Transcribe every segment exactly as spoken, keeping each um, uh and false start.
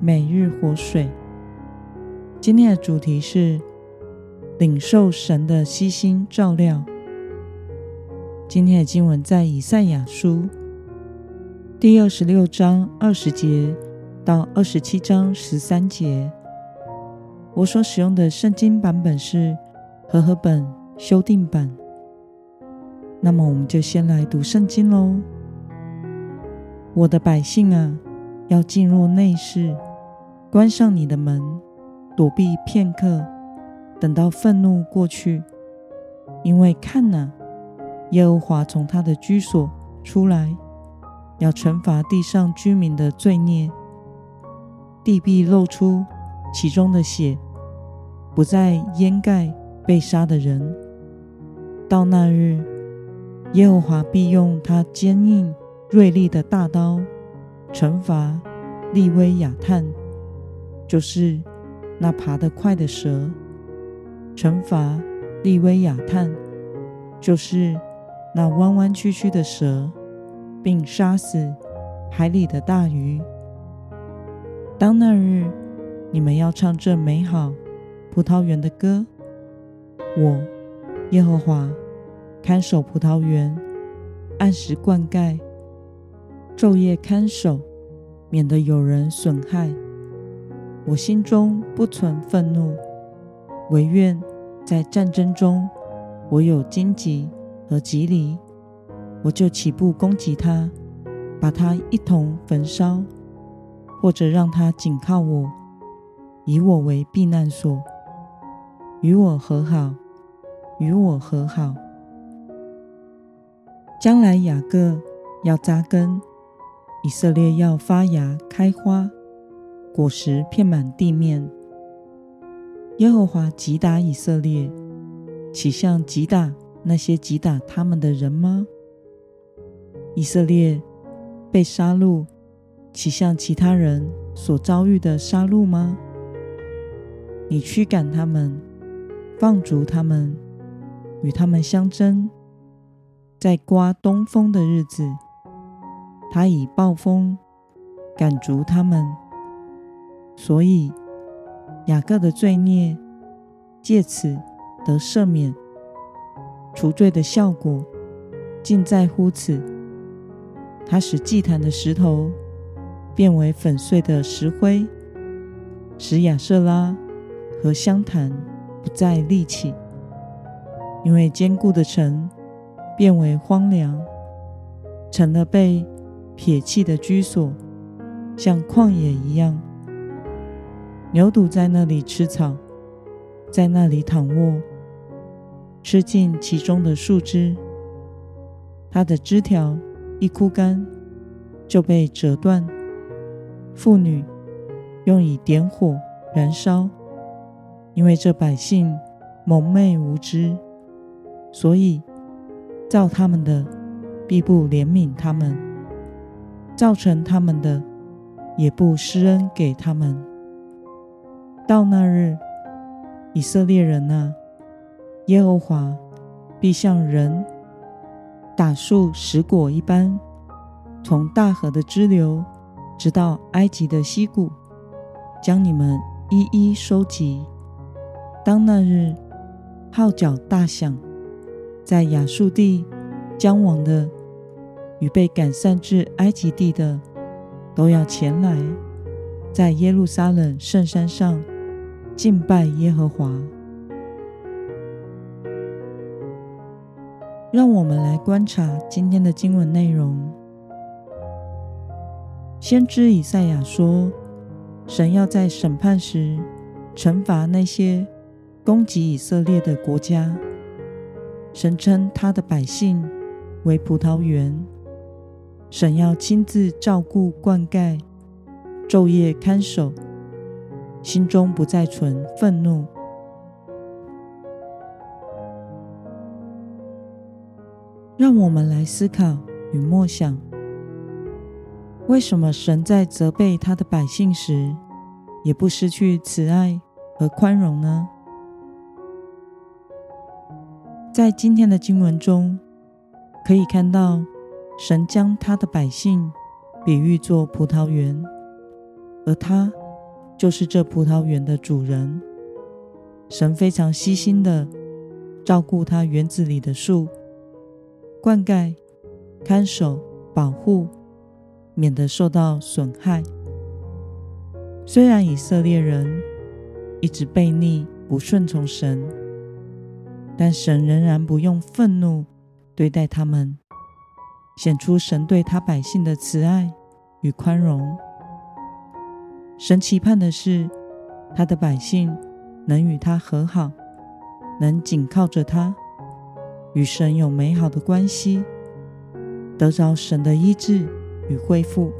每日活水。今天的主题是领受神的悉心照料。今天的经文在以赛亚书第二十六章二十节到二十七章十三节。我所使用的圣经版本是和合本修订版。那么我们就先来读圣经咯。我的百姓啊，要进入内室，关上你的门，躲避片刻，等到愤怒过去。因为看哪，耶和华从他的居所出来，要惩罚地上居民的罪孽。地必露出其中的血，不再掩盖被杀的人。到那日，耶和华必用他坚硬锐利的大刀惩罚利威亚探，就是那爬得快的蛇。惩罚利威亚探，就是那弯弯曲曲的蛇，并杀死海里的大鱼。当那日，你们要唱这美好葡萄园的歌。我耶和华看守葡萄园，按时灌溉，昼夜看守，免得有人损害。我心中不存愤怒，惟愿在战争中我有荆棘和蒺藜，我就起步攻击他，把他一同焚烧，或者让他紧靠我，以我为避难所。与我和好，与我和好。将来雅各要扎根，以色列要发芽开花，果实遍满地面。耶和华击打以色列，岂像击打那些击打他们的人吗？以色列被杀戮，岂像其他人所遭遇的杀戮吗？你驱赶他们，放逐他们，与他们相争。在刮东风的日子，他以暴风赶逐他们。所以雅各的罪孽借此得赦免，除罪的效果尽在乎此。他使祭坛的石头变为粉碎的石灰，使亚舍拉和香坛不再立起。因为坚固的城变为荒凉，成了被撇弃的居所，像旷野一样。牛犊在那里吃草，在那里躺卧，吃尽其中的树枝。它的枝条一枯干，就被折断。妇女用以点火燃烧，因为这百姓蒙昧无知，所以造他们的必不怜悯他们，造成他们的也不施恩给他们。到那日，以色列人啊，耶和华必像人打树拾果一般，从大河的支流直到埃及的溪谷，将你们一一收集。当那日，号角大响，在亚述地将亡的与被赶散至埃及地的都要前来，在耶路撒冷圣山上敬拜耶和华。让我们来观察今天的经文内容。先知以赛亚说，神要在审判时惩罚那些攻击以色列的国家。神称他的百姓为葡萄园，神要亲自照顾灌溉，昼夜看守，心中不再存愤怒。让我们来思考与默想，为什么神在责备他的百姓时，也不失去慈爱和宽容呢？在今天的经文中，可以看到神将他的百姓比喻作葡萄园，而他就是这葡萄园的主人。神非常悉心地照顾他园子里的树，灌溉、看守、保护，免得受到损害。虽然以色列人一直悖逆不顺从神，但神仍然不用愤怒对待他们，显出神对他百姓的慈爱与宽容。神期盼的是他的百姓能与他和好，能紧靠着他，与神有美好的关系，得着神的医治与恢复。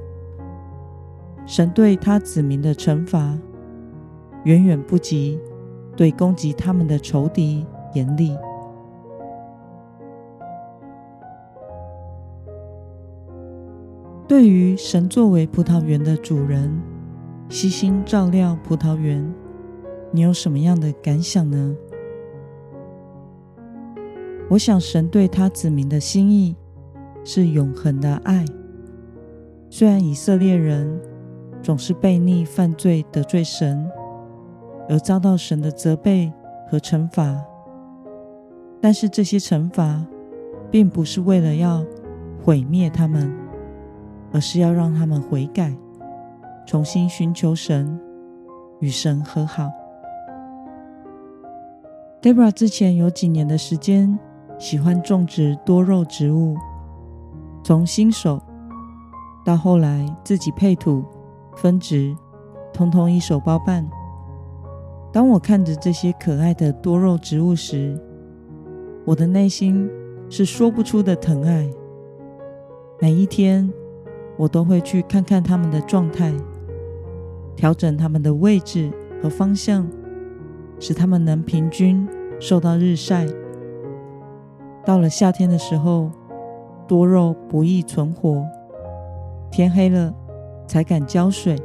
神对他子民的惩罚，远远不及对攻击他们的仇敌严厉。对于神作为葡萄园的主人，悉心照料葡萄园，你有什么样的感想呢？我想神对他子民的心意是永恒的爱。虽然以色列人总是悖逆犯罪得罪神，而遭到神的责备和惩罚，但是这些惩罚并不是为了要毁灭他们，而是要让他们悔改，重新寻求神，与神和好。 Deborah 之前有几年的时间喜欢种植多肉植物，从新手到后来自己配土、分植，通通一手包办。当我看着这些可爱的多肉植物时，我的内心是说不出的疼爱。每一天，我都会去看看它们的状态，调整它们的位置和方向，使它们能平均受到日晒。到了夏天的时候，多肉不易存活，天黑了才敢浇水。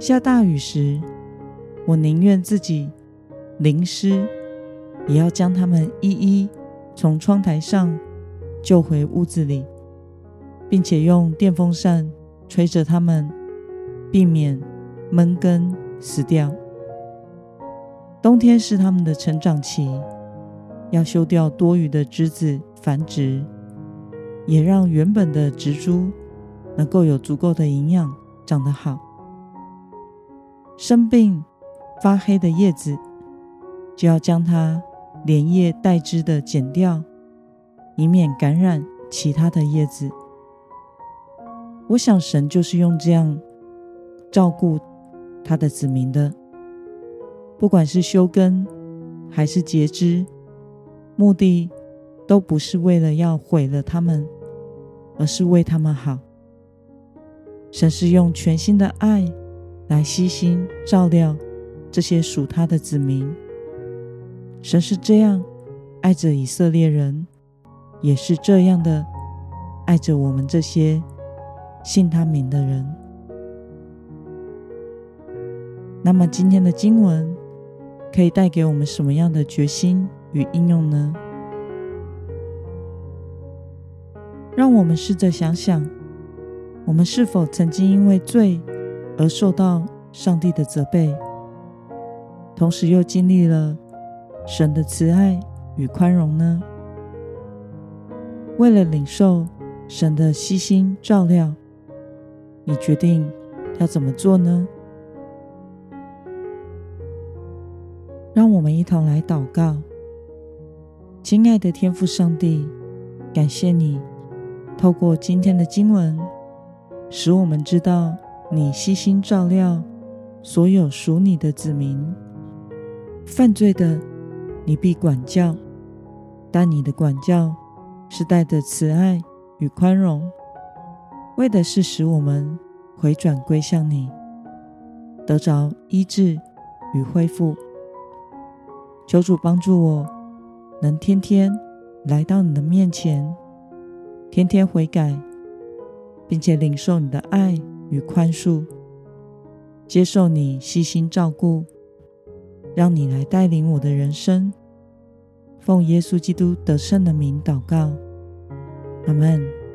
下大雨时，我宁愿自己淋湿，也要将它们一一从窗台上救回屋子里，并且用电风扇吹着它们，避免闷根死掉。冬天是它们的成长期，要修掉多余的枝子繁殖，也让原本的植株能够有足够的营养长得好。生病发黑的叶子，就要将它连叶带枝的剪掉，以免感染其他的叶子。我想神就是用这样照顾他的子民的，不管是休耕还是截枝，目的都不是为了要毁了他们，而是为他们好。神是用全新的爱来悉心照料这些属他的子民。神是这样爱着以色列人，也是这样的爱着我们这些信他名的人。那么今天的经文可以带给我们什么样的决心与应用呢？让我们试着想想，我们是否曾经因为罪而受到上帝的责备，同时又经历了神的慈爱与宽容呢？为了领受神的悉心照料，你决定要怎么做呢？让我们一同来祷告。亲爱的天父上帝，感谢你透过今天的经文，使我们知道你悉心照料所有属你的子民。犯罪的你必管教，但你的管教是带着慈爱与宽容，为的是使我们回转归向你，得着医治与恢复。求主帮助我，能天天来到你的面前，天天悔改，并且领受你的爱与宽恕，接受你悉心照顾，让你来带领我的人生。奉耶稣基督得胜的名祷告，阿们。